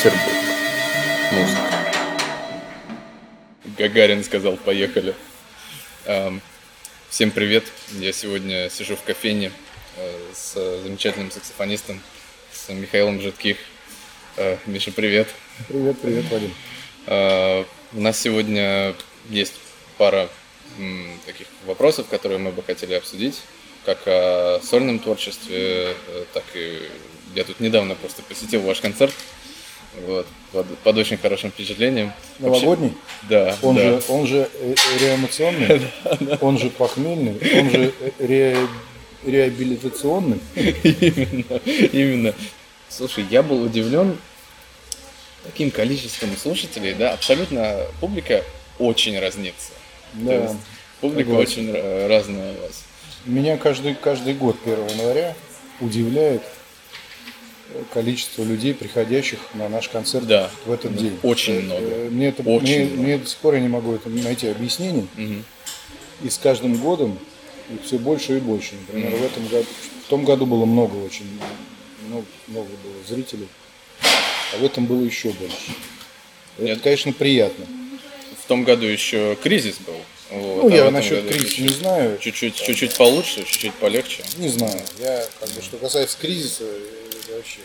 Санкт-Петербург. Музыка. Гагарин сказал, поехали. Всем привет. Я сегодня сижу в кофейне с замечательным саксофонистом, с Михаилом Жидких. Миша, привет. Привет, привет, Вадим. У нас сегодня есть пара таких вопросов, которые мы бы хотели обсудить, как о сольном творчестве, так и я тут недавно просто посетил ваш концерт, вот, под очень хорошим впечатлением. Новогодний? Вообще, да. Он же реанимационный, он же похмельный, он же реабилитационный. Именно. Слушай, я был удивлен таким количеством слушателей, да, абсолютно публика очень разнится. Да. Публика очень разная у вас. Меня каждый год 1 января удивляет количество людей, приходящих на наш концерт, да, в этот день. Очень много. Мне до сих пор я не могу этому найти объяснений. Угу. И с каждым годом их все больше и больше. Например, в том году было много зрителей, а в этом было еще больше. Это, конечно, приятно. В том году еще кризис был. Вот, я насчет кризиса не знаю. Чуть-чуть получше, чуть-чуть полегче. Не знаю. Я, что касается кризиса, я вообще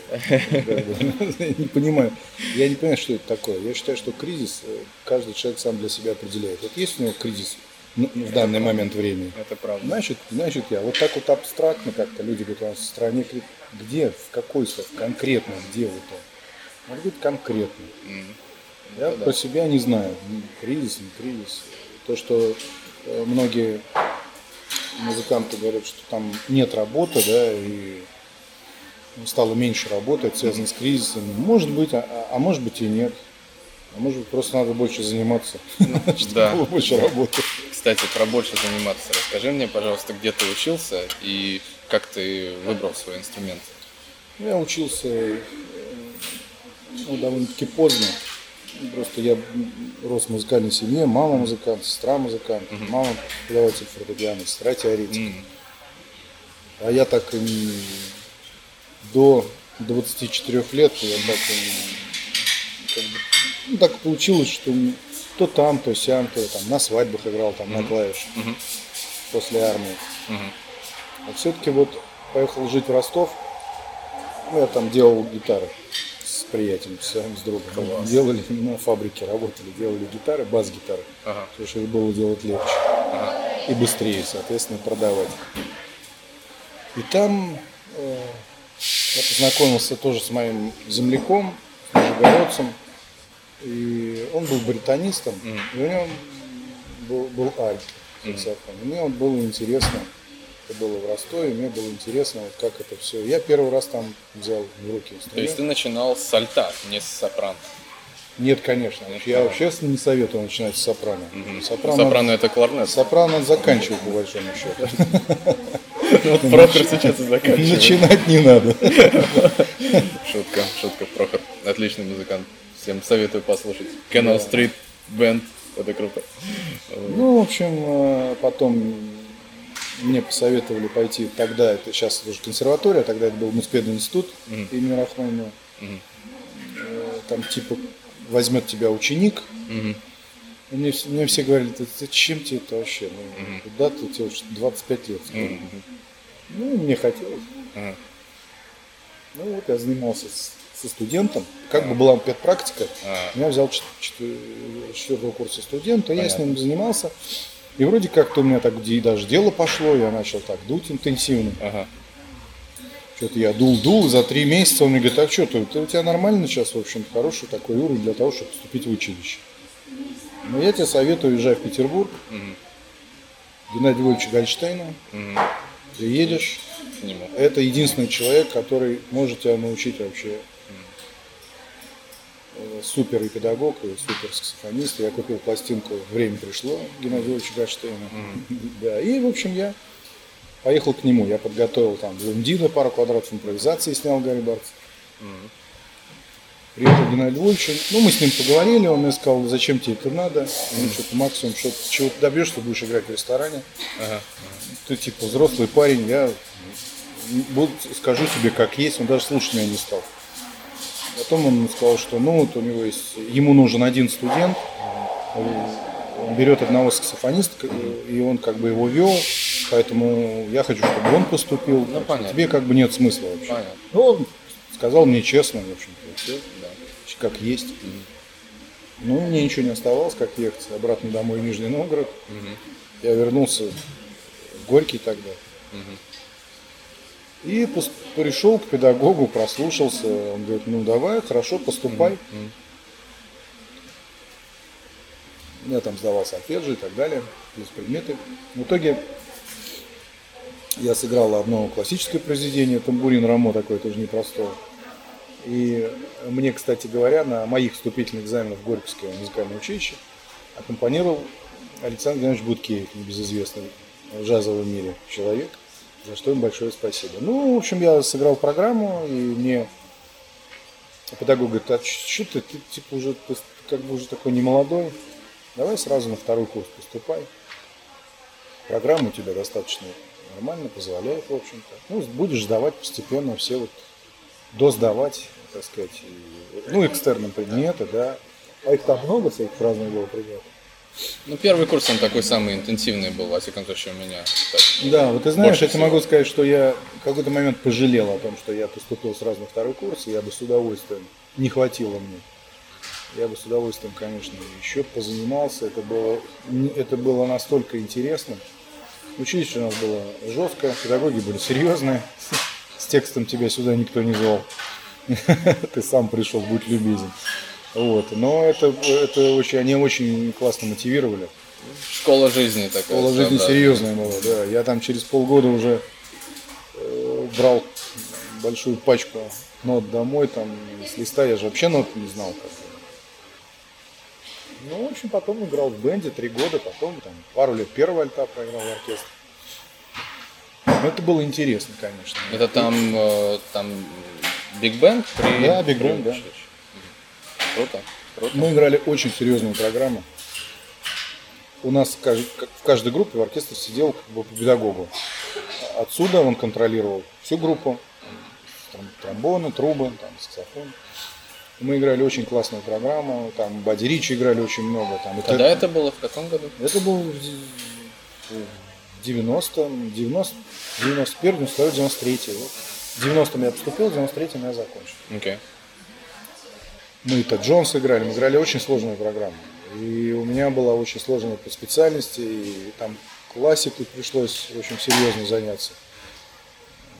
не понимаю. Я не понимаю, что это такое. Я считаю, что кризис каждый человек сам для себя определяет. Вот есть у него кризис в данный момент времени. Это правда. Значит, я вот так вот абстрактно как-то люди говорят, у нас в стране где, в какой конкретно, где вот он. Может быть, конкретно. Я про себя не знаю. Кризис, не кризис. То, что многие музыканты говорят, что там нет работы, да, и стало меньше работать, связано с кризисом. Может быть, а может быть и нет. А может быть, просто надо больше заниматься, чтобы было больше работы. Кстати, про больше заниматься. Расскажи мне, пожалуйста, где ты учился и как ты выбрал свой инструмент? Я учился довольно-таки поздно. Просто я рос в музыкальной семье, мама музыкант, сестра музыкант, mm-hmm. мама преподаватель фортепиано, сестра теоретик. Mm-hmm. А я так и до 24 лет, я так и, так получилось, что то там, то сям, то там на свадьбах играл, там mm-hmm. на клавишах mm-hmm. после армии. Mm-hmm. А все-таки вот поехал жить в Ростов, я там делал гитары. Приятелем, с другом. Класс. Делали на фабрике, работали, делали гитары, бас-гитары, ага. потому что их было делать легче ага. и быстрее, соответственно, продавать. И там я познакомился тоже с моим земляком, с нижегородцем, и он был британистом, mm. и у него был альт, mm. и мне было интересно, это было в Ростове, мне было интересно, вот как это все. Я первый раз там взял в руки инструмент. То есть ты начинал с альта, не с сопрано? Нет, конечно. Я вообще не советую начинать с сопрано. Угу. Сопрано это кларнет. Сопрано заканчивал по большому счету. Вот Прохор сейчас и заканчивает. Начинать не надо. Шутка, Прохор. Отличный музыкант. Всем советую послушать. Canal Street Band. Это круто. Ну, в общем, потом мне посоветовали пойти, тогда это сейчас уже консерватория, тогда это был музыкальный институт mm-hmm. имени Рахманинова. Mm-hmm. Там типа возьмет тебя ученик. Mm-hmm. И мне все говорили, зачем тебе это вообще? Ну, mm-hmm. куда ты, тебе 25 лет. Mm-hmm. Ну, мне хотелось. Mm-hmm. Ну вот я занимался со студентом. Как mm-hmm. бы была педпрактика, mm-hmm. я взял 4-го курса студента, понятно. Я с ним занимался. И вроде как-то у меня так и даже дело пошло, я начал так дуть интенсивно. Ага. Что-то я дул, за 3 месяца он мне говорит, а что ты, у тебя нормально сейчас, в общем, хороший такой уровень для того, чтобы поступить в училище. Но я тебе советую, езжай в Петербург, угу. Геннадию Гольштейну, угу. ты едешь, это единственный человек, который может тебя научить вообще. Супер и педагог, и супер саксофонист. Я купил пластинку «Время пришло» Геннадия Гольштейна. Mm-hmm. Да. И, в общем, я поехал к нему. Я подготовил там блондина, пару квадратов импровизации снял Гарри Бартс. Mm-hmm. Приехал Геннадий Гольштейн. Ну, мы с ним поговорили, он мне сказал, зачем тебе это надо. Mm-hmm. Ну, что-то максимум, что-то, чего-то добьешься, будешь играть в ресторане. Uh-huh. Ты типа взрослый парень, я скажу тебе, как есть. Он даже слушать меня не стал. Потом он сказал, что ну, вот у него есть, ему нужен один студент, он берет одного саксофониста, и он как бы его вел, поэтому я хочу, чтобы он поступил. Ну, тебе как бы нет смысла вообще. Понятно. Ну, он сказал мне честно, в общем-то, все, да, как есть. Ну, мне ничего не оставалось, как ехать обратно домой в Нижний Новгород. Я вернулся в Горький тогда. И пришел к педагогу, прослушался. Он говорит, ну давай, хорошо, поступай. Я там сдавал сольфеджио и так далее, плюс предметы. В итоге я сыграл одно классическое произведение, тамбурин Рамо, такое тоже непростое. И мне, кстати говоря, на моих вступительных экзаменах в Горьковское музыкальное училище аккомпанировал Александр Григорьевич Будкеев, небезызвестный в джазовом мире человек, за что им большое спасибо. Ну, в общем, я сыграл программу, и мне педагог говорит, а что ты типа уже, ты как бы уже такой немолодой, давай сразу на второй курс поступай. Программа у тебя достаточно нормально, позволяет, в общем-то. Ну, будешь сдавать постепенно все вот, досдавать, так сказать, и, ну, экстерном предметы, да. А их там много всяких разных было предметов. Ну, первый курс, он такой самый интенсивный был, во всяком случае, у меня. Так, да, вот ты знаешь, я тебе могу сказать, что я в какой-то момент пожалел о том, что я поступил сразу на второй курс, и я бы с удовольствием, не хватило мне. Я бы с удовольствием, конечно, еще позанимался, это было настолько интересно. Училище у нас было жестко, педагоги были серьезные. С текстом тебя сюда никто не звал. Ты сам пришел, будь любезен. Вот. Но они очень классно мотивировали. Школа жизни такая. Школа жизни серьезная была, да. Я там через полгода уже брал большую пачку нот домой, там, с листа. Я же вообще нот не знал. Ну, в общем, потом играл в бенде 3 года, потом там, пару лет первого альта проиграл в оркестре. Это было интересно, конечно. Это там Big Band? Да, Big Band, да. Круто. Мы играли очень серьезную программу. У нас в каждой группе в оркестре сидел как бы по педагогу. Отсюда он контролировал всю группу. Тромбоны, трубы, там, саксофон. Мы играли очень классную программу. Там Бадди Ричи играли очень много. Когда это было? В каком году? Это был 91, 92, 93. В 90-м я поступил, в 93-м я закончил. Okay. Мы это Джонс играли, мы играли очень сложную программу. И у меня была очень сложная по специальности, и там классикой пришлось очень серьезно заняться.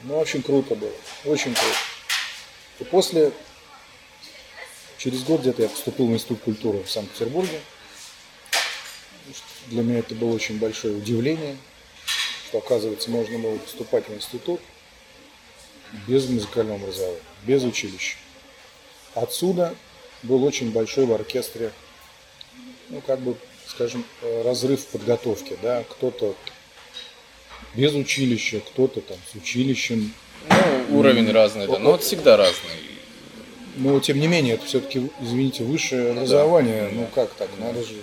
Ну, очень круто было, очень круто. И через год где-то я поступил в Институт культуры в Санкт-Петербурге. Для меня это было очень большое удивление, что, оказывается, можно было поступать в институт без музыкального образования, без училища. Отсюда был очень большой в оркестре, ну, как бы, скажем, разрыв в подготовке, да, кто-то без училища, кто-то там с училищем. Ну, уровень разный, да, но всегда разный. Но, тем не менее, это все-таки, извините, высшее образование, да. Ну, как так, надо же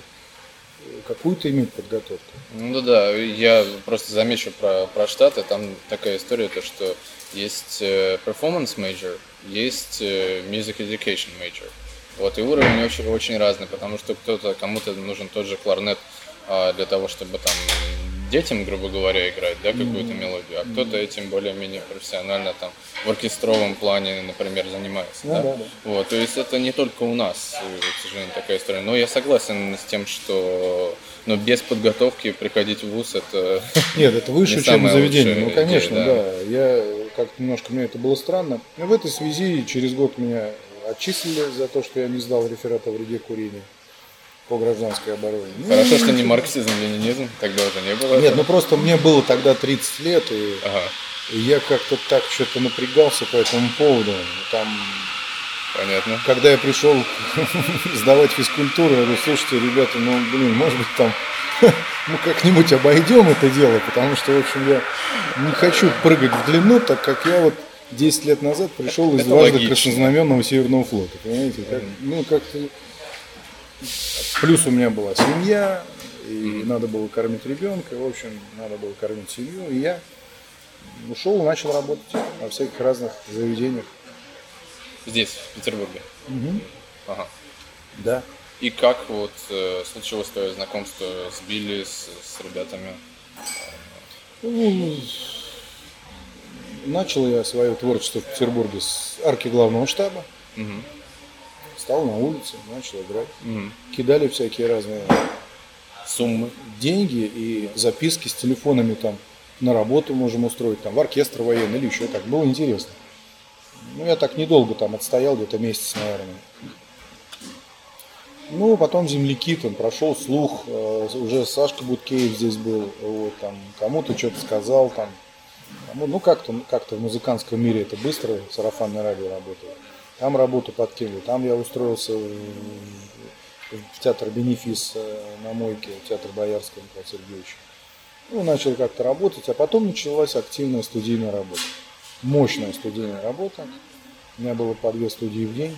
какую-то иметь подготовку. Ну да, я просто замечу про Штаты, там такая история, то что есть performance major, есть music education major. Вот, и уровень очень, очень разный, потому что кому-то нужен тот же кларнет для того, чтобы там детям, грубо говоря, играть, да, какую-то мелодию, а кто-то этим более-менее профессионально там в оркестровом плане, например, занимается, да. Вот, то есть это не только у нас, к сожалению, такая история, но я согласен с тем, что, ну, без подготовки приходить в вуз, это нет, это выше, чем заведение, ну, конечно, идея, да, я как-то немножко, мне это было странно, но в этой связи через год меня отчислили за то, что я не сдал реферат о вреде курения по гражданской обороне. Хорошо, что не марксизм, ленинизм, тогда уже не было. Нет, этого. Ну просто мне было тогда 30 лет, и я как-то так что-то напрягался по этому поводу. Там, понятно. Когда я пришел сдавать физкультуру, я говорю, слушайте, ребята, ну, блин, может быть, там мы как-нибудь обойдем это дело, потому что, в общем, я не хочу прыгать в длину, так как я вот 10 лет назад пришел из дважды краснознаменного Северного флота, понимаете? Ну, как-то... Плюс у меня была семья, и надо было кормить ребенка, в общем, надо было кормить семью, и я ушел и начал работать во всяких разных заведениях. Здесь, в Петербурге? Угу. Ага. Да. И как вот случилось твое знакомство с Билли, с ребятами? Начал я свое творчество в Петербурге с Архи главного штаба. Угу. Стал на улице, начал играть. Угу. Кидали всякие разные суммы, деньги и записки с телефонами там. На работу можем устроить, там, в оркестр военный или еще так. Было интересно. Ну, я так недолго там отстоял, где-то месяц, наверное. Ну, потом земляки, там, прошел слух, уже Сашка Будкеев здесь был, вот, там, кому-то что-то сказал, там, ну, как-то в музыкантском мире это быстро, сарафанное радио работало. Там работу подкинули, там я устроился в театр «Бенефис» на Мойке, в театр Боярского Михаила Сергеевича. Ну, начал как-то работать, а потом началась активная студийная работа. Мощная студийная работа. У меня было по 2 студии в день.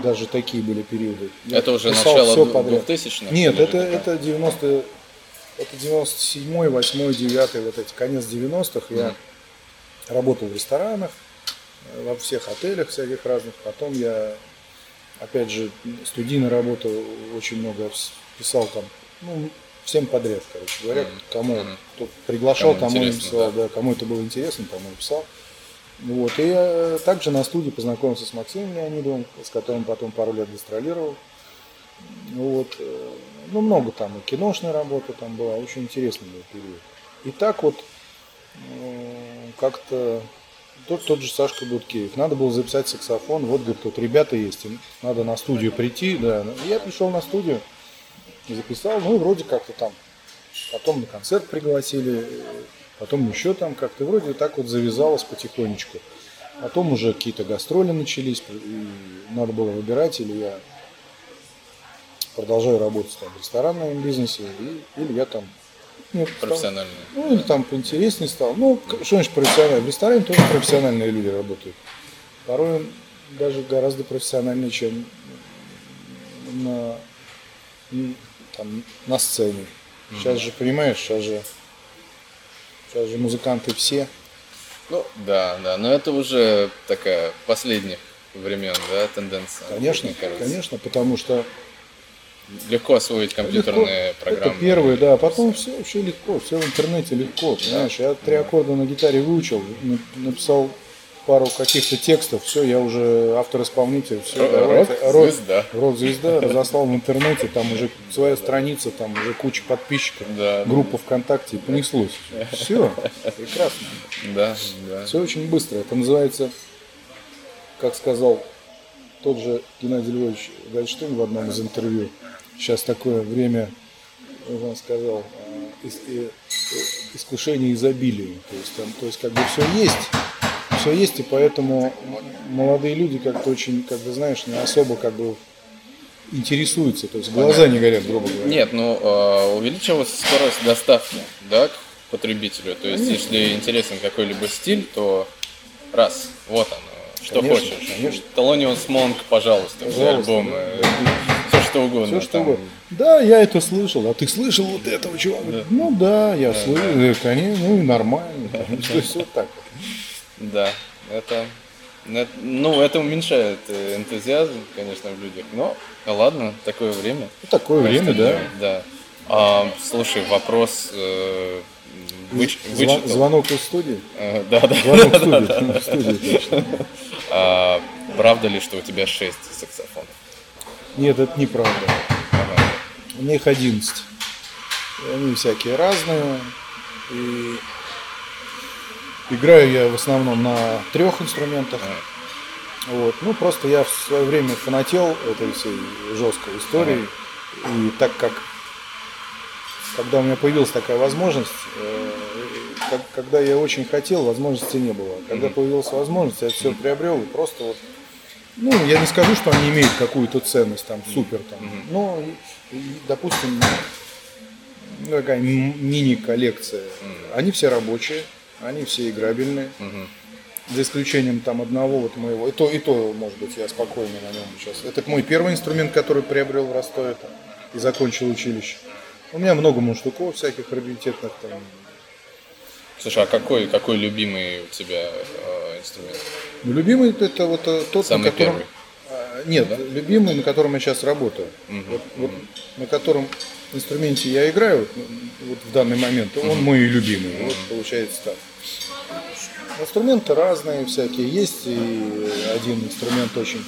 Даже такие были периоды. Я это уже начало 2000-х? Нет, это 90-е, это 97-й, 8-й, 9-й, вот эти, конец 90-х. Я работал в ресторанах, во всех отелях всяких разных. Потом я, опять же, студийная работа, очень много писал там, ну, всем подряд, короче говоря, кому кто приглашал, кому написал, да, кому это было интересно, тому написал. Вот. И я также на студии познакомился с Максимом Леонидовым, с которым потом пару лет гастролировал. Вот. Ну, много там и киношной работы там была, очень интересный был период. И так вот как-то тот же Сашка Будкеев. Надо было записать саксофон, вот, говорит, тут ребята есть, им надо на студию прийти. Да. Я пришел на студию. Записал, ну, вроде как-то там, потом на концерт пригласили, потом еще там как-то, вроде так вот завязалось потихонечку. Потом уже какие-то гастроли начались, и надо было выбирать, или я продолжаю работать там в ресторанном бизнесе, или я там... Ну, профессионально. Ну, или там поинтереснее стал. Ну, что значит профессионально? В ресторане тоже профессиональные люди работают. Порой даже гораздо профессиональнее, чем на сцене. Сейчас же, понимаешь, сейчас же музыканты все. Ну, да, но это уже такая последних времен, да, тенденция. Конечно, конечно, потому что легко освоить компьютерные программы. Это первые, да, потом все вообще легко, все в интернете легко, понимаешь. Я 3 аккорда на гитаре выучил, написал пару каких-то текстов, все, я уже автор-исполнитель, рок-звезда, разослал в интернете, там уже своя страница, там уже куча подписчиков, группа ВКонтакте, и понеслось. Все, прекрасно. Да. Все очень быстро. Это называется, как сказал тот же Геннадий Львович Гольштейн в одном из интервью, сейчас такое время, он сказал, искушение изобилием. То есть как бы все есть, и поэтому молодые люди как-то очень, как бы, знаешь, не особо как бы интересуются, то есть глаза не горят, грубо говоря. Нет, увеличилась скорость доставки, да, к потребителю, то есть конечно, если интересен какой-либо стиль, то раз, вот оно, что конечно, хочешь, конечно. Толонион Смонг, пожалуйста, альбомы, да. Все что угодно. Все, что угодно. Да, я это слышал, а ты слышал вот этого чувака? Да. Ну да, я слышал, конечно, ну и нормально, то есть вот так. Да, это уменьшает энтузиазм, конечно, в людях, но ладно, такое время. Такое время, да. А, слушай, вопрос... Звонок из студии? Да. Звонок в студии, точно. Правда ли, что у тебя 6 саксофонов? Нет, это неправда. У них 11. Они всякие разные. И... Играю я в основном на 3 инструментах. Вот. Ну, просто я в свое время фанател этой всей жесткой истории. И так как, когда у меня появилась такая возможность, когда я очень хотел, возможности не было. Когда появилась возможность, я все приобрел и просто вот... Ну, я не скажу, что они имеют какую-то ценность, там, супер, там. Но, допустим, такая мини-коллекция. Они все рабочие. Они все играбельные, за исключением там одного вот моего, и то, может быть, я спокойно на нем сейчас. Это мой первый инструмент, который приобрел в Ростове там, и закончил училище. У меня много мундштуков всяких раритетных там. Слушай, а какой любимый у тебя инструмент? Ну, любимый это вот тот, самый на котором... Первый. Нет, да? Любимый, на котором я сейчас работаю. Uh-huh. Вот на котором инструменте я играю вот в данный момент, он мой любимый. Uh-huh. Вот получается так. Инструменты разные всякие есть, и один инструмент очень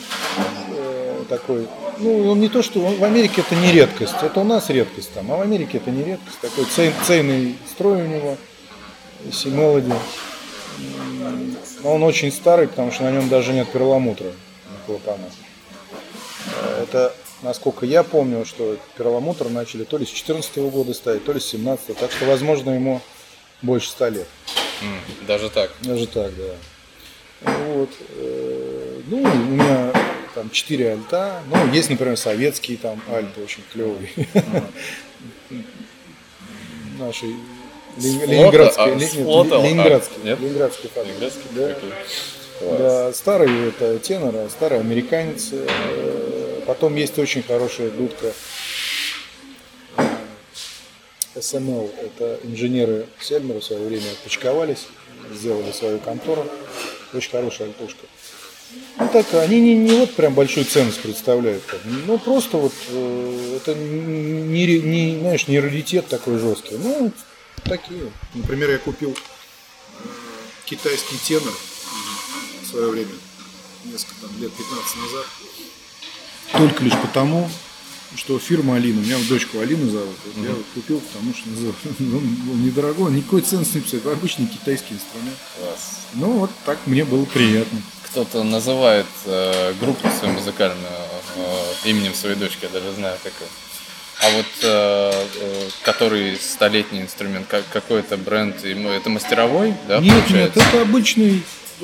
такой, ну он не то, что в Америке это не редкость, это у нас редкость там, а в Америке это не редкость, такой цейный строй у него, семелоди, но он очень старый, потому что на нем даже нет перламутра на клапанах. Это, насколько я помню, что перламутр начали то ли с 14 года ставить, то ли с 17-го, так что возможно ему больше 100 лет. Даже так? Даже так, да. Вот. Ну, у меня там 4 альта. Ну, есть, например, советские там альты очень клевые. Наши ленинградские фабрики. Да, старый это тенор, старый американец. Потом есть очень хорошая дудка. СМЛ, это инженеры Сельмера в свое время отпочковались, сделали свою контору, очень хорошая альтушка. Ну так, они не вот прям большую ценность представляют, ну просто вот, это не, знаешь, не раритет такой жесткий, ну такие. Например, я купил китайский тенор в свое время, несколько там, лет 15 назад, только лишь потому, что фирма Алина, у меня вот дочку Алину зовут, я вот купил, потому что он был недорогой, никакой ценности не писать, обычный китайский инструмент. Класс. Ну вот так мне было приятно. Кто-то называет группу свою музыкальную именем своей дочки, я даже знаю такое. А вот который столетний инструмент, какой это бренд, это мастеровой, да? Нет, получается? Нет, это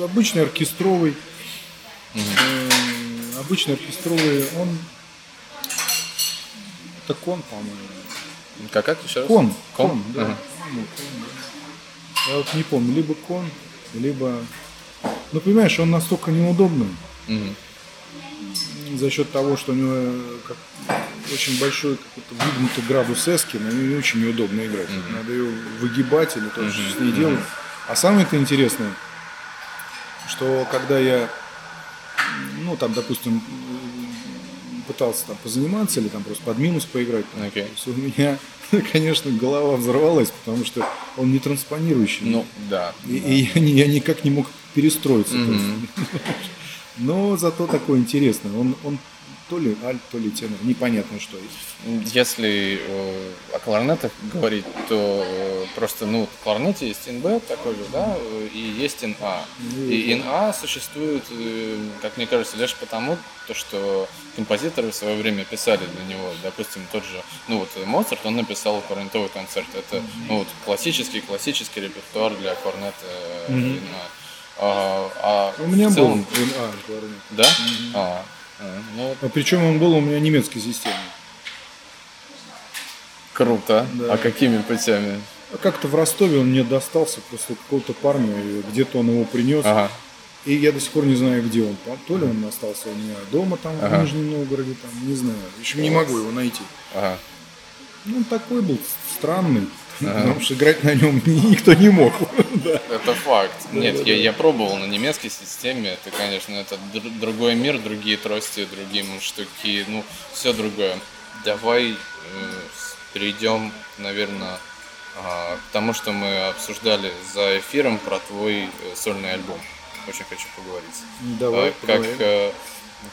обычный оркестровый, он... Это кон, по-моему. Как еще раз? Кон, да. Ага. Я вот не помню, либо кон, либо... Ну, понимаешь, он настолько неудобный. За счет того, что у него очень большой какой-то выгнутый градус эски, но не очень неудобно играть. Надо его выгибать или тоже с ней делать. А самое-то интересное, что когда я, ну, там, допустим, пытался там позаниматься или там просто под минус поиграть. Okay. У меня, конечно, голова взорвалась, потому что он не транспонирующий. Ну, да. И я никак не мог перестроиться. Но зато такой интересный. Он то ли альт, то ли тенор. Непонятно, что есть. Если о кларнетах говорить, то просто, ну, в кларнете есть ин-Б такой же, да, и есть ин-А. И ин-А существует, как мне кажется, лишь потому, что композиторы в свое время писали для него. Допустим, тот же, ну вот Моцарт, он написал кларнетовый концерт. Это ну, вот, классический репертуар для кларнета ин-А. У меня был ин-А кларнет. Да? Ну, причем он был у меня немецкой системой. Круто. Да. А какими путями? Как-то в Ростове он мне достался после какого-то парня, и где-то он его принес. Ага. И я до сих пор не знаю, где он. То ли он остался у меня дома, там, в Нижнем Новгороде, там, не знаю. Еще не могу его найти. Ага. Ну, он такой был странный. Потому что играть на нем никто не мог. Это факт. Нет, я пробовал на немецкой системе. Это, конечно, это другой мир, другие трости, другие штуки, ну, все другое. Давай перейдем, наверное, к тому, что мы обсуждали за эфиром про твой сольный альбом. Очень хочу поговорить. Давай,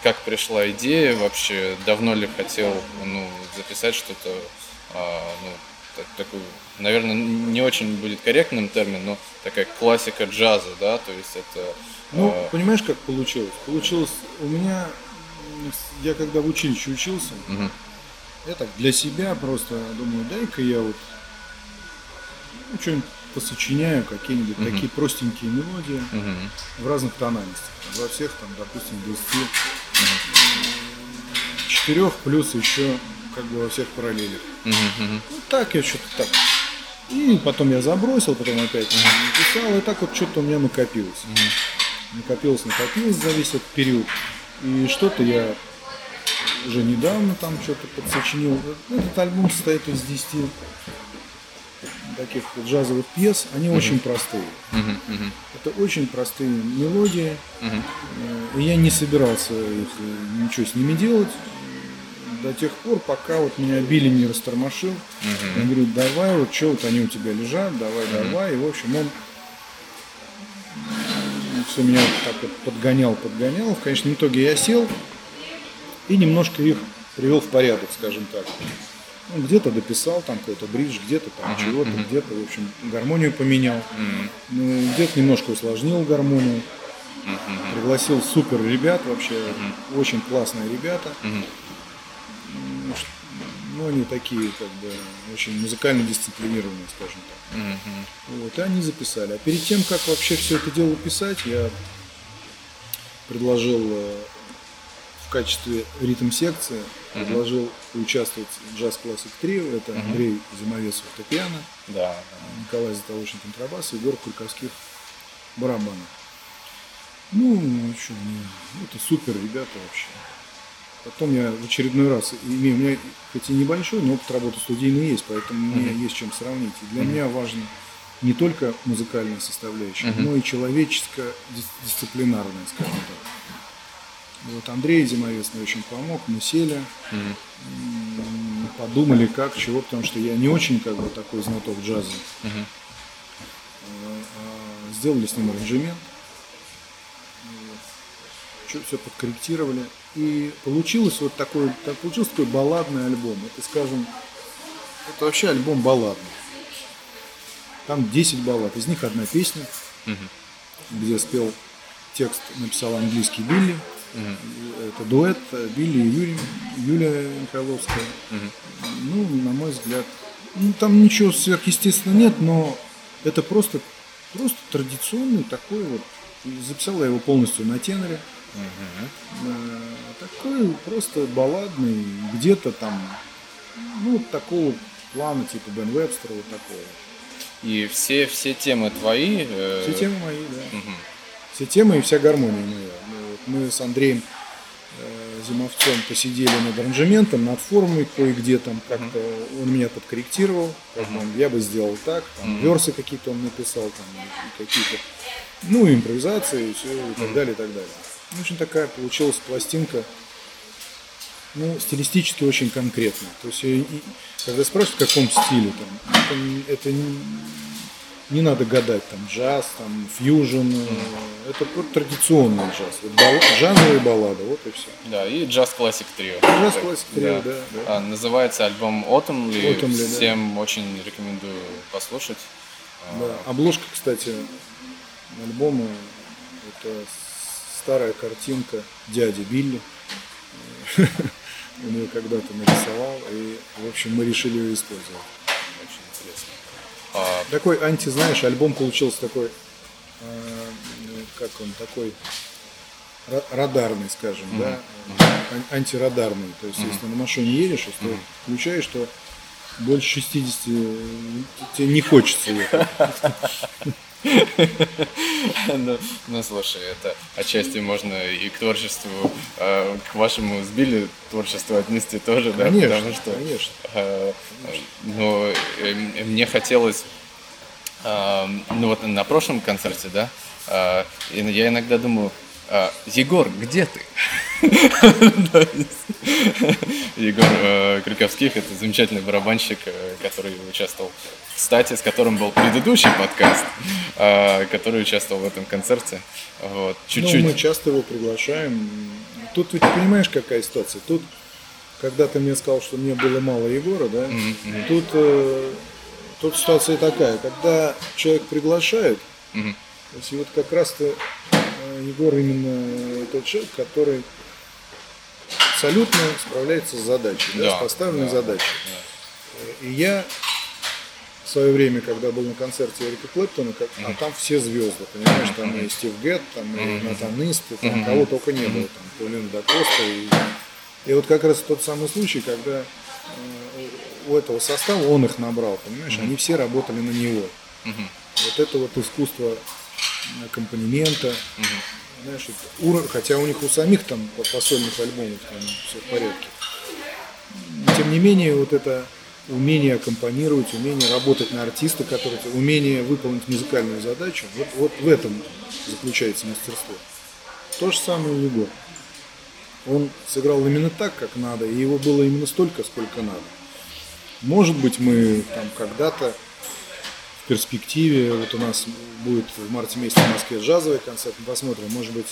как пришла идея вообще? Давно ли хотел записать что-то, такую, наверное, не очень будет корректным термин, но такая классика джаза, да, то есть это... Ну, понимаешь, как получилось? Получилось у меня, я когда в училище учился, я так для себя просто думаю, дай-ка я вот что-нибудь посочиняю, какие-нибудь такие простенькие мелодии в разных тональностях, во всех там, допустим, 24 плюс еще... как бы во всех параллелях. Ну так я что-то так. И потом я забросил, потом опять написал, и так вот что-то у меня накопилось. Накопилось за весь этот период. И что-то я уже недавно там что-то подсочинил. Этот альбом состоит из 10 таких джазовых пьес, они очень простые. Это очень простые мелодии. И я не собирался их, ничего с ними делать до тех пор, пока вот меня Билли не растормошил. Он говорит, давай, вот что вот они у тебя лежат, давай, давай. И в общем он все меня так вот подгонял. В конечном итоге я сел и немножко их привел в порядок, скажем так. Ну, где-то дописал там какой-то бридж, где-то там чего-то, где-то, в общем, гармонию поменял. Ну, где-то немножко усложнил гармонию. Пригласил супер ребят, вообще очень классные ребята. Ну, они такие, как бы, очень музыкально дисциплинированные, скажем так. Вот, и они записали. А перед тем, как вообще все это дело писать, я предложил в качестве ритм-секции, предложил участвовать в Jazz Classic Trio. Это Андрей Зимовец фортепиано, Николай Затолочник контрабас, Егор Курковских барабаны. Ну, в общем, это супер ребята вообще. Потом я в очередной раз, у меня хоть и небольшой, но опыт работы студийный есть, поэтому мне есть чем сравнить. И для меня важно не только музыкальная составляющая, но и человеческо-дисциплинарная, скажем так. Вот Андрей Зимовец мне очень помог, мы сели, подумали как, чего, потому что я не очень как бы такой знаток джаза. Сделали с ним аранжемент, все подкорректировали. И получилось вот такой, получился такой балладный альбом. Это, скажем, это вообще альбом балладный. Там 10 баллад, из них одна песня, где спел текст, написал английский Билли. Это дуэт Билли и Юлия Михайловская. Ну, на мой взгляд, ну, там ничего сверхъестественного нет, но это просто традиционный такой вот. Записал я его полностью на теноре. Такой просто балладный, где-то там, ну, такого плана, типа Бен Вебстера, вот такого. И все темы твои? Все темы мои, да. Все темы и вся гармония моя. Мы с Андреем Зимовцем посидели над аранжементом, над формой, кое-где там как-то он меня подкорректировал, я бы сделал так, там, версы какие-то он написал, там, какие-то, ну, импровизации, и все, и так далее, и так далее. В общем, такая получилась пластинка, ну, стилистически очень конкретная. То есть, когда спрашивают, в каком стиле, там, это не надо гадать, там, джаз, там, фьюжн, это вот традиционный джаз, вот джазовая баллада, вот и все. Да, и Jazz Classic Trio. Jazz Classic Trio, да. А, называется альбом Autumnly, всем очень рекомендую послушать. Да. Обложка, кстати, альбома, это старая картинка дяди Билли, он ее когда-то нарисовал, и, в общем, мы решили ее использовать. Очень интересно. Такой анти, знаешь, альбом получился такой, как он, такой радарный, скажем, антирадарный. То есть, если на машине едешь, если включаешь, то больше 60 тебе не хочется ехать. Ну, слушай, это отчасти можно и к творчеству, к вашему с Билли творчеству отнести тоже, да? Потому что, ну, мне хотелось, ну, вот на прошлом концерте, да, я иногда думаю, Егор, где ты? Егор Курковских, это замечательный барабанщик, который участвовал, кстати, с которым был предыдущий подкаст, который участвовал в этом концерте. Вот, чуть-чуть. Ну, мы часто его приглашаем. Тут ведь понимаешь, какая ситуация. Тут, когда ты мне сказал, что мне было мало Егора, да, тут ситуация такая, когда человек приглашает, то есть вот как раз-то Егор именно тот человек, который абсолютно справляется с задачей, да, с поставленной задачей. И я в свое время, когда был на концерте Эрика Клэптона, а там все звезды, понимаешь, там и Стив Гетт, там и Натан Ист, там кого только не было, там Паулина да Коста. И вот как раз тот самый случай, когда у этого состава он их набрал, понимаешь, они все работали на него. Вот это вот искусство аккомпанемента, знаешь, хотя у них у самих там по сольных альбомах там все в порядке. Тем не менее, вот это умение аккомпанировать, умение работать на артиста, который, умение выполнить музыкальную задачу. Вот в этом заключается мастерство. То же самое у Егора. Он сыграл именно так, как надо, и его было именно столько, сколько надо. Может быть, мы там когда-то в перспективе, вот у нас будет в марте месяце в Москве джазовый концерт, мы посмотрим, может быть,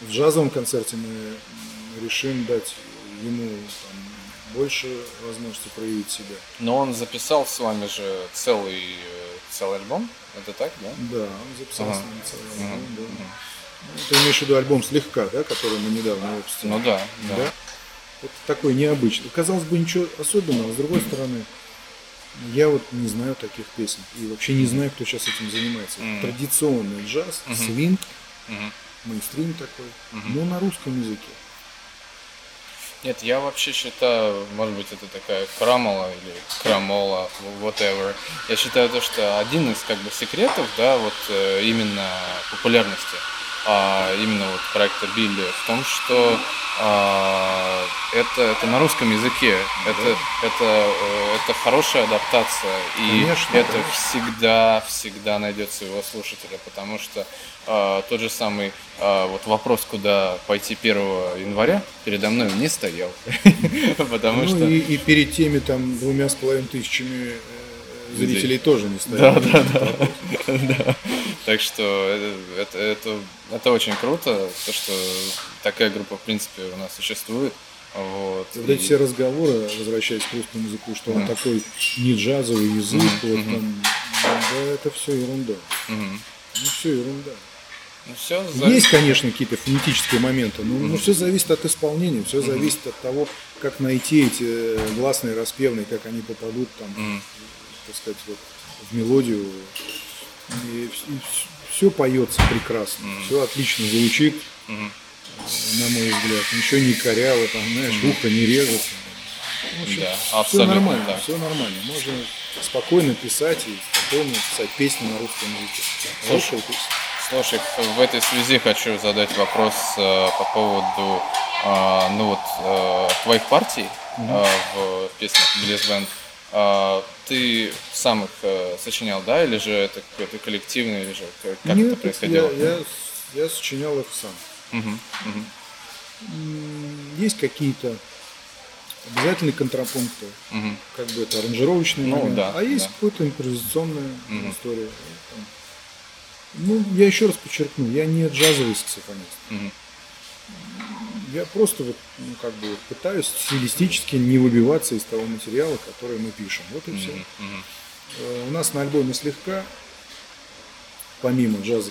в джазовом концерте мы решим дать ему там больше возможности проявить себя. Но он записал с вами же целый альбом, это так, да? Да, он записал с вами целый альбом, да. Ты имеешь в виду альбом «Слегка», да, который мы недавно выпустили? Ну да, да. Да? Это такой необычный. Казалось бы, ничего особенного. С другой стороны, я вот не знаю таких песен. И вообще не знаю, кто сейчас этим занимается. Mm-hmm. Традиционный джаз, свинг, мейнстрим такой, но на русском языке. Нет, я вообще считаю, может быть, это такая крамола или крамола, whatever. Я считаю то, что один из как бы секретов, да, вот именно популярности, именно вот проекта Билли в том, что это на русском языке, да. это хорошая адаптация, и конечно, это конечно. всегда найдет своего слушателя, потому что тот же самый вот вопрос, куда пойти 1 января, передо мной не стоял, потому что и перед теми там 2,5 тысячами зрителей тоже не стоял. Да. Так что это очень круто, то, что такая группа, в принципе, у нас существует. Вот, эти все разговоры, возвращаясь к русскому языку, что он такой не джазовый язык, вот там, да, это все ерунда. Ну, все зависит. Есть, конечно, какие-то фонетические моменты, но все зависит от исполнения, все зависит от того, как найти эти гласные, распевные, как они попадут там, так сказать, вот, в мелодию. И все поется прекрасно, все отлично звучит, на мой взгляд. Ничего не коряло, там, знаешь, ухо не режется. Да, все нормально, так. Все нормально. Можно спокойно писать и спокойно писать песни на русском языке. Хорошая песня. Слушай, в этой связи хочу задать вопрос по поводу твоих партий в песнях Billy's band. Ты сам их сочинял, да, или же это какой-то коллективный, или же как нет, это происходило? Я сочинял их сам. Есть какие-то обязательные контрапункты, как бы это аранжировочные моменты, да, а есть какая-то импровизационная история. Я еще раз подчеркну, я не джазовый саксофонист. Я просто пытаюсь стилистически не выбиваться из того материала, который мы пишем. Вот и все. У нас на альбоме «Слегка», помимо Jazz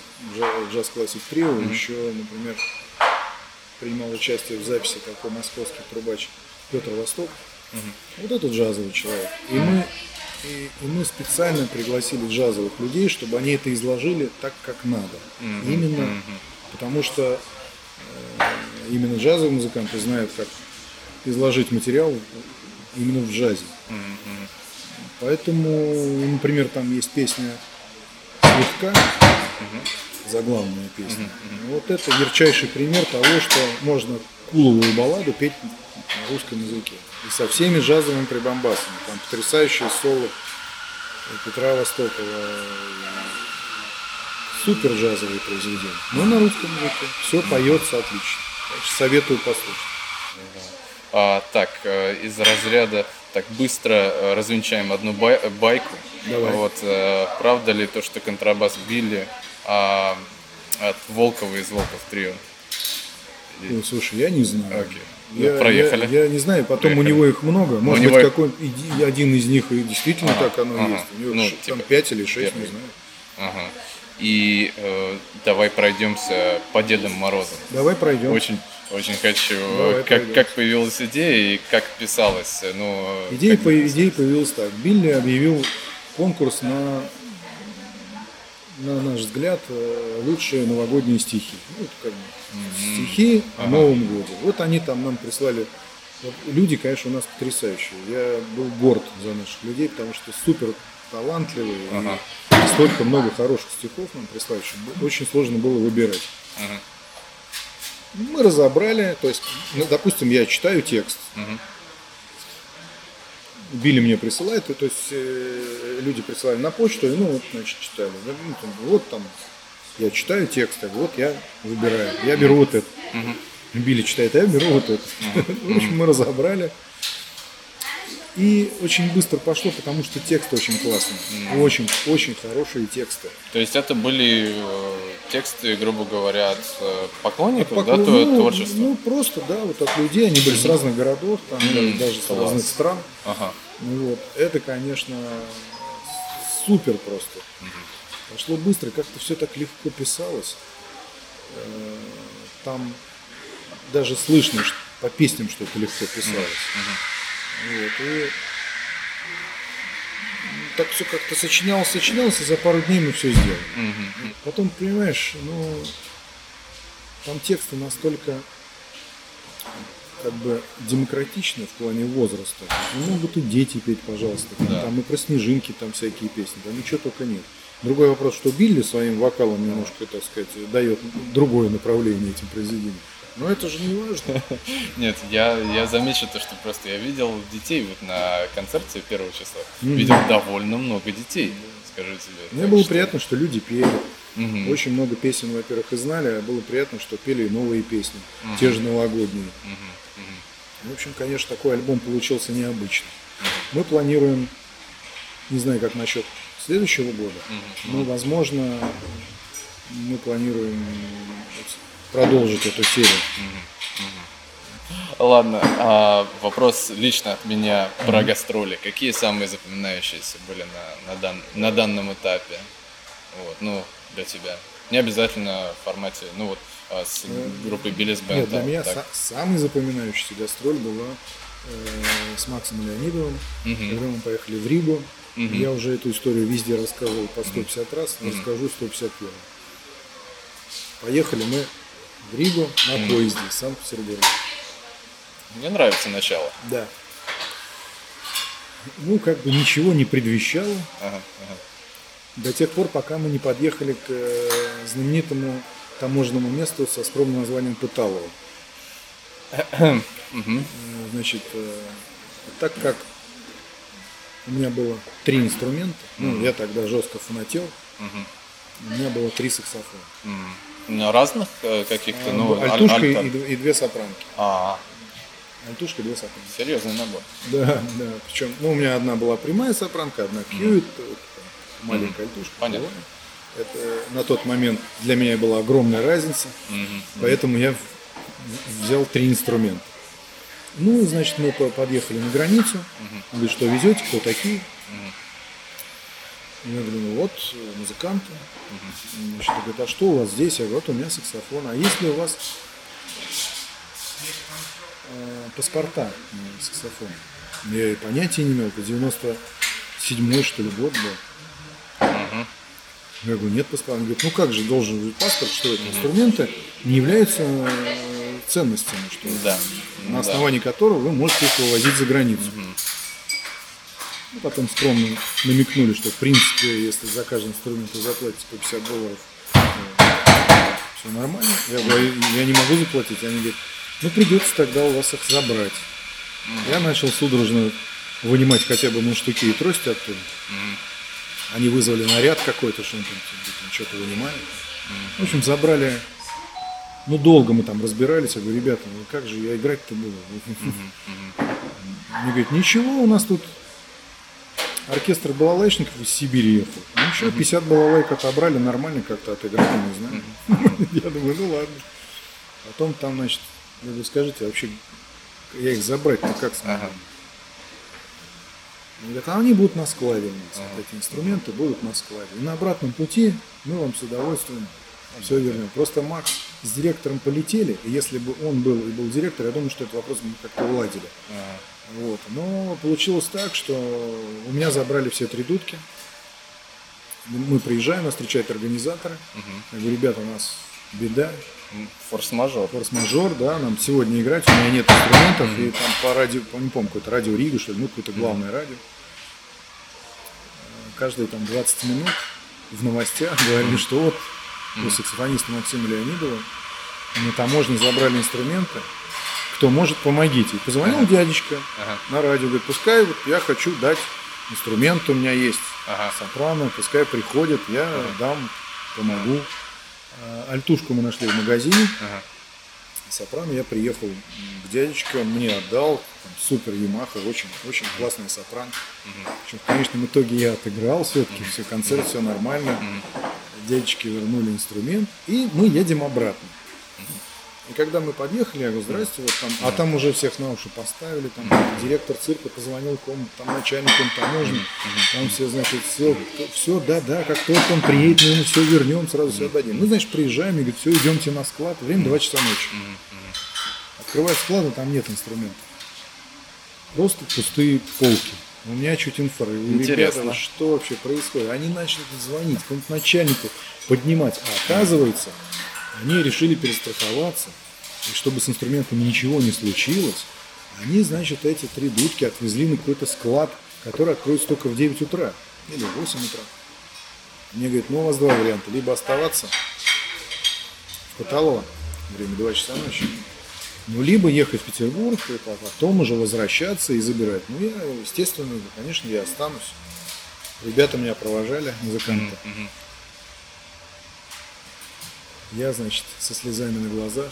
Classic Trio, еще, например, принимал участие в записи такой московский трубач Петр Восток. Вот это джазовый человек. И мы специально пригласили джазовых людей, чтобы они это изложили так, как надо. Именно потому что именно джазовые музыканты знают, как изложить материал именно в джазе. Поэтому, например, там есть песня «Слегка», заглавная песня. Вот это ярчайший пример того, что можно куловую балладу петь на русском языке. И со всеми джазовыми прибамбасами. Там потрясающие соло Петра Востокова. Супер джазовые произведения. Но на русском языке все поется отлично. Советую послушать. Из разряда так быстро развенчаем одну байку. Давай. Вот, правда ли то, что контрабас Билли от Волкова из «Волков трио»? Слушай, я не знаю. Проехали. Я не знаю, потом проехали. У него их много. Может быть, какой-нибудь один из них и действительно так оно есть. У него там 5 или 6, не знаю. И давай пройдемся по Дедам Морозам. Давай пройдем. Очень хочу. Давай как появилась идея и как писалась? Идея появилась так. Билли объявил конкурс на наш взгляд, лучшие новогодние стихи. Стихи о Новом году. Вот они там нам прислали. Люди, конечно, у нас потрясающие. Я был горд за наших людей, потому что супер талантливые. И столько много хороших стихов нам прислали, что очень сложно было выбирать. Мы разобрали, то есть, допустим, я читаю текст. Билли мне присылает, то есть люди присылали на почту, и ну вот, значит, читали. Вот там я читаю тексты, вот я выбираю. Я беру вот это. Угу. Билли читает, а я беру вот это. Угу. В общем, мы разобрали. И очень быстро пошло, потому что тексты очень классные. Очень, очень хорошие тексты. То есть это были тексты, грубо говоря, от поклонников, от да, творчества? Ну, просто, да, вот от людей. Они были с разных городов, там, даже с разных стран. Ага. Ну, вот. Это, конечно, супер просто. Пошло быстро, как-то все так легко писалось. Там даже слышно, что по песням что-то легко писалось. Вот, и так все как-то сочинялось, и за пару дней мы все сделали. Mm-hmm. Потом, понимаешь, ну там тексты настолько как бы демократичны в плане возраста. Ну, могут и дети петь, пожалуйста. Mm-hmm. Там и про снежинки, там всякие песни, там ничего только нет. Другой вопрос, что Билли своим вокалом немножко, так сказать, дает другое направление этим произведениям. Но это же не важно. Нет, я замечу то, что просто я видел детей вот на концерте 1 числа. Mm-hmm. Видел довольно много детей, скажу тебе. Мне было приятно, что люди пели. Mm-hmm. Очень много песен, во-первых, и знали, а было приятно, что пели новые песни, mm-hmm. те же новогодние. Mm-hmm. Mm-hmm. В общем, конечно, такой альбом получился необычный. Mm-hmm. Мы планируем, не знаю, как насчет следующего года, mm-hmm. но, возможно, мы планируем продолжить эту серию. Ладно, вопрос лично от меня про гастроли. Какие самые запоминающиеся были на данном этапе? Вот, ну, для тебя. Не обязательно в формате, ну вот, с группой Billy's band. Нет, для меня самый запоминающийся гастроль была с Максом Леонидовым, когда мы поехали в Ригу. Я уже эту историю везде рассказывал по 150 раз, но расскажу 151. Поехали мы в Ригу на поезде из Санкт-Петербурга. Мне нравится начало. Да. Ну, как бы ничего не предвещало. До тех пор, пока мы не подъехали к знаменитому таможенному месту со скромным названием Пыталово. Значит, так как у меня было 3 инструмента, ну, я тогда жестко фанател, у меня было 3 саксофона. Разных каких-то, ну, альтушка и 2 сопранки. Альтушка и 2 сопранки. Серьезный набор. Да, да. Причем, ну, у меня одна была прямая сопранка, одна кьюит, маленькая альтушка. Понятно. Была. Это на тот момент для меня была огромная разница, поэтому я взял 3 инструмента. Ну, значит, мы подъехали на границу, он говорит, что везете, кто такие. Я говорю, ну вот, музыканты. Значит, он говорит, а что у вас здесь? Я говорю, вот у меня саксофон. А есть ли у вас паспорта саксофона? Я и понятия не имел, это 97-й, что ли, год был. Я говорю, нет паспорта. Он говорит, ну как же должен быть паспорт, что это инструменты не являются ценностями, что на основании которого вы можете их вывозить за границу. Ну, потом скромно намекнули, что в принципе, если за каждый инструмент вы заплатите по $50, все нормально. Я говорю, я не могу заплатить. Они говорят, ну придется тогда у вас их забрать. Я начал судорожно вынимать хотя бы штуки и трости оттуда. Они вызвали наряд какой-то, что он там что-то вынимает. В общем, забрали. Ну, долго мы там разбирались, я говорю, ребята, ну как же я играть-то буду? Они говорят, ничего, у нас тут оркестр балалайшников из Сибири ехал. Ну что, 50 балалайк отобрали, нормально как-то отыграли, не знаю. Я думаю, ну ладно. Потом там, значит, я говорю, скажите, вообще, я их забрать-то как смогу? Они говорят, а они будут на складе, эти инструменты будут на складе. И на обратном пути мы вам с удовольствием все вернем. Просто Макс с директором полетели, и если бы он был и был директор, я думаю, что этот вопрос мы как-то уладили. Вот. Но получилось так, что у меня забрали все 3 дудки. Мы приезжаем, нас встречают организаторы. Я говорю, ребята, у нас беда. Форс-мажор. Форс-мажор, да, нам сегодня играть, у меня нет инструментов. И там по радио, не помню, какое-то радио Рига, что ли, ну, какое-то главное радио. Каждые там 20 минут в новостях говорили, что вот у саксофониста Максима Леонидова на таможне забрали инструменты. кто может, помогите. Позвонил дядечка на радио, говорит, пускай вот я хочу дать инструмент, у меня есть сопрано, пускай приходит, я дам, помогу. Альтушку мы нашли в магазине, сопрано, я приехал к дядечке, мне отдал, там, супер Ямаха, очень, очень классный сопрано. Причем, в конечном итоге я отыграл все-таки, все концерт, все нормально. Дядечки вернули инструмент, и мы едем обратно. И когда мы подъехали, я говорю, здрасте, вот там, а там уже всех на уши поставили, там директор цирка позвонил там начальником таможни, там все, значит, все, да, как только он приедет, мы ему все вернем, сразу все отдадим. Мы, значит, приезжаем и говорит, все, идемте на склад, время 2 часа ночи. Открываю склад, а там нет инструментов. Просто пустые полки. У меня чуть инфаркт. Ребята, что вообще происходит? Они начали звонить, какому-то начальнику поднимать. А оказывается, они решили перестраховаться. И чтобы с инструментом ничего не случилось, они, значит, эти 3 дудки отвезли на какой-то склад, который откроется только в 9 утра или в 8 утра. Мне говорят, ну у вас 2 варианта. Либо оставаться в Пыталово, время 2 часа ночи. Ну, либо ехать в Петербург, а потом уже возвращаться и забирать. Ну, я, естественно, конечно, я останусь. Ребята меня провожали, музыканты. Я, значит, со слезами на глазах,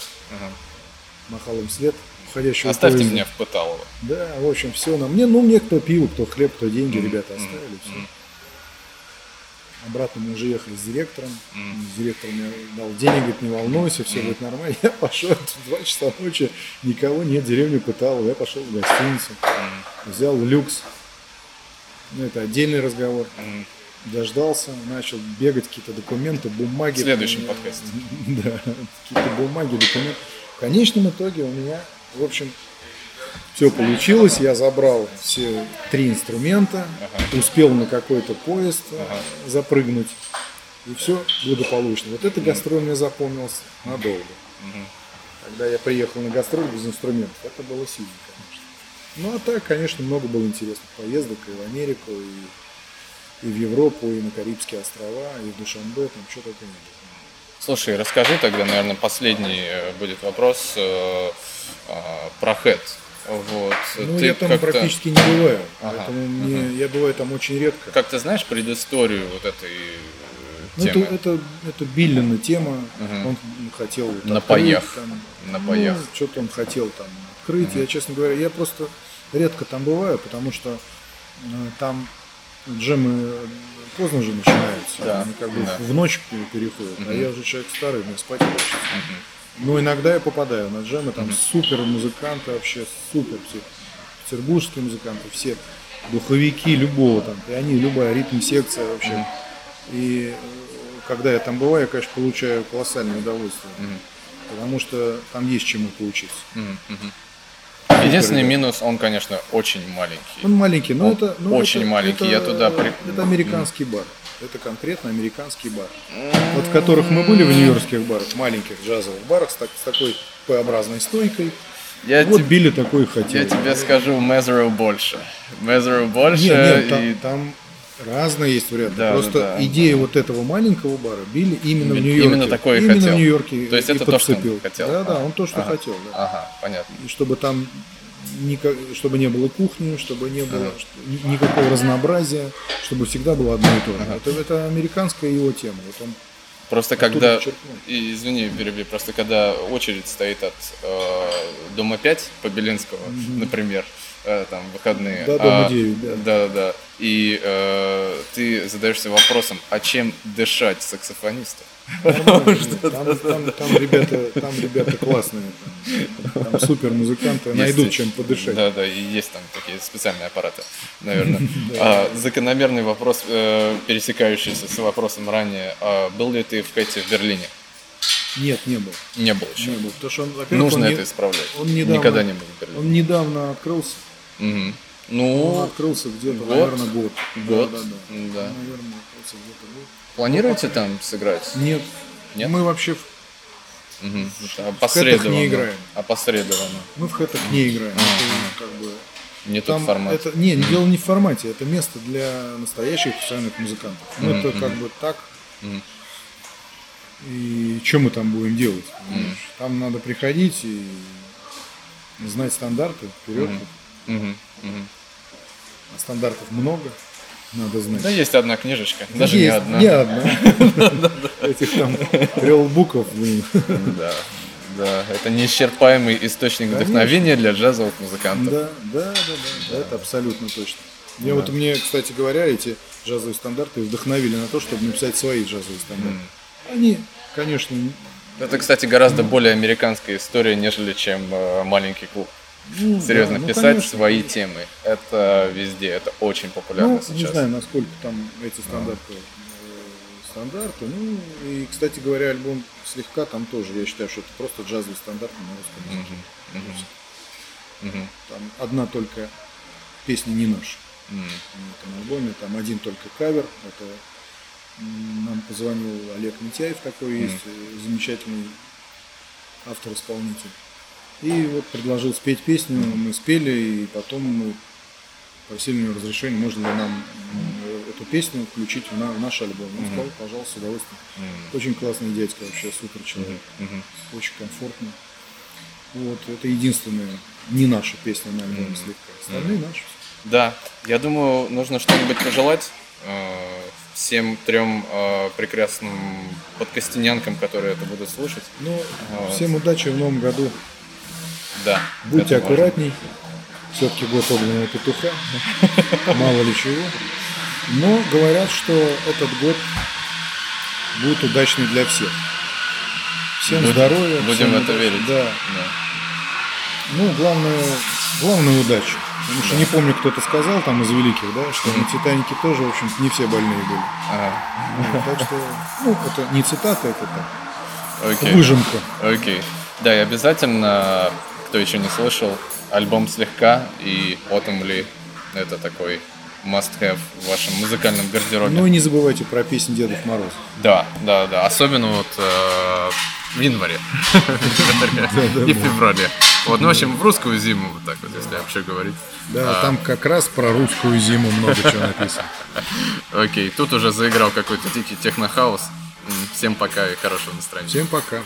махал им вслед, уходящего поезда. Оставьте меня в Пыталово. Да, в общем, все на мне. Ну, мне кто пиво, кто хлеб, кто деньги, ребята оставили. Все. Обратно мы уже ехали с директором. Директор мне дал денег, говорит, не волнуйся, все будет нормально. Я пошел, 2 часа ночи, никого нет, деревню Пыталово. Я пошел в гостиницу, взял люкс. Ну, это отдельный разговор. Дождался, начал бегать, какие-то документы, бумаги. В следующем подкасте. Да, какие-то бумаги, документы. В конечном итоге у меня, в общем, все получилось, я забрал все 3 инструмента, успел на какой-то поезд запрыгнуть, и все благополучно. Вот эта гастроль мне запомнилась надолго. Когда я приехал на гастроль без инструментов, это было сильно, конечно. Ну а так, конечно, много было интересных поездок и в Америку, и в Европу, и на Карибские острова, и в Душанбе, там что только не было. Слушай, расскажи тогда, наверное, последний будет вопрос про хэт. Вот. Ну, ты я там как-то... практически не бываю, поэтому я бываю там очень редко. Как ты знаешь предысторию вот этой темы? Ну, это Биллина тема, он хотел вот, напоех. Ну, что-то он хотел там открыть, я, честно говоря, я просто редко там бываю, потому что там джемы поздно же начинаются, они как бы в ночь переходят, а я уже человек старый, мне спать хочется. Но иногда я попадаю на джемы, там супер музыканты вообще, супер петербургские музыканты, все духовики любого там, и они, любая ритм-секция вообще. И когда я там бываю, я, конечно, получаю колоссальное удовольствие, потому что там есть чему поучиться. Единственный минус, он, конечно, очень маленький. Он маленький, но он это... Ну, очень это, маленький, это, я туда... Это американский бар. Это конкретно американский бар. Вот в которых мы были в нью-йоркских барах, маленьких джазовых барах с такой П-образной стойкой. Вот Билли такой хотел. Я тебе скажу, Мезеро больше. Мезеро больше. Нет, там разные есть варианты. Да, просто идея вот этого маленького бара Билли именно в Нью-Йорке. Именно такой и хотел. В Нью-Йорке. То есть это подцепил. То, что он хотел. Да, он то, что хотел. Да. Понятно. И чтобы там чтобы не было кухни, чтобы не было никакого разнообразия, чтобы всегда было одно и то же. Это американская его тема. Вот он просто когда, извини, перебью, просто когда очередь стоит от дома 5 по Белинскому, например, там выходные. До дома 9, да. И ты задаешься вопросом, а чем дышать саксофонисту? Там ребята классные, там супер музыканты, найдут чем подышать. Да, и есть там такие специальные аппараты, наверное. Закономерный вопрос, пересекающийся с вопросом ранее. Был ли ты в хэте в Берлине? Нет, не был. Не был еще. Потому что он, во-первых, нужно это исправлять. Никогда не был в Берлине. Он недавно открылся. Он открылся где-то, наверное, год. Да. Наверное, открылся где-то год. Планируете там сыграть? Нет. Мы вообще в хэтах не играем. Опосредованно. Мы в хэтах не играем. Это как бы... Не тот формат. Дело не в формате. Это место для настоящих профессиональных музыкантов. Это как бы так. И что мы там будем делать? Там надо приходить и знать стандарты, вперед. А стандартов много, надо знать. Да, есть одна книжечка, даже есть, не одна. Не одна. Этих там релбуков. Да, да, это неисчерпаемый источник вдохновения для джазовых музыкантов. Да, да, да, это абсолютно точно. Я вот мне, кстати говоря, эти джазовые стандарты вдохновили на то, чтобы написать свои джазовые стандарты. Они, конечно... Это, кстати, гораздо более американская история, нежели чем маленький клуб. Ну, серьезно, да, ну, писать конечно, свои темы. Это везде, это очень популярно сейчас. Не знаю, насколько там эти стандарты. Стандарты. Ну, и, кстати говоря, альбом «Слегка» там тоже, я считаю, что это просто джазовый стандарт на русском языке. Там одна только песня не наша. На этом альбоме там один только кавер. Это нам позвонил Олег Митяев, такой есть замечательный автор-исполнитель. И вот предложил спеть песню, мы спели, и потом мы по сильному разрешению, можно ли нам эту песню включить в наш альбом. Он сказал, пожалуйста, с удовольствием. Очень классный дядька вообще, супер человек, очень комфортный. Вот, это единственная не наша песня на альбоме «Слегка», остальные наши. Да, я думаю, нужно что-нибудь пожелать всем трем прекрасным подкастинянкам, которые это будут слушать. Ну, вот. Всем удачи в новом году. Да, будьте аккуратней, важно. Все-таки год огненного петуха, мало ли чего. Но говорят, что этот год будет удачный для всех. Всем здоровья. Будем в это верить. Да. Ну, главное удача. Потому что не помню, кто-то сказал там из великих, да, что на «Титанике» тоже, в общем, не все больные были. Так что, ну, это не цитата, это так, выжимка. Окей. Да, и обязательно, кто еще не слышал, альбом «Слегка» и «Autumn» — это такой must-have в вашем музыкальном гардеробе. Ну и не забывайте про песни Дедов Морозов. Да, да, да, особенно вот в январе и в феврале. Вот, ну, в общем, в русскую зиму, вот так вот, если вообще говорить. Да, там как раз про русскую зиму много чего написано. Окей, тут уже заиграл какой-то дикий технохаус. Всем пока и хорошего настроения. Всем пока.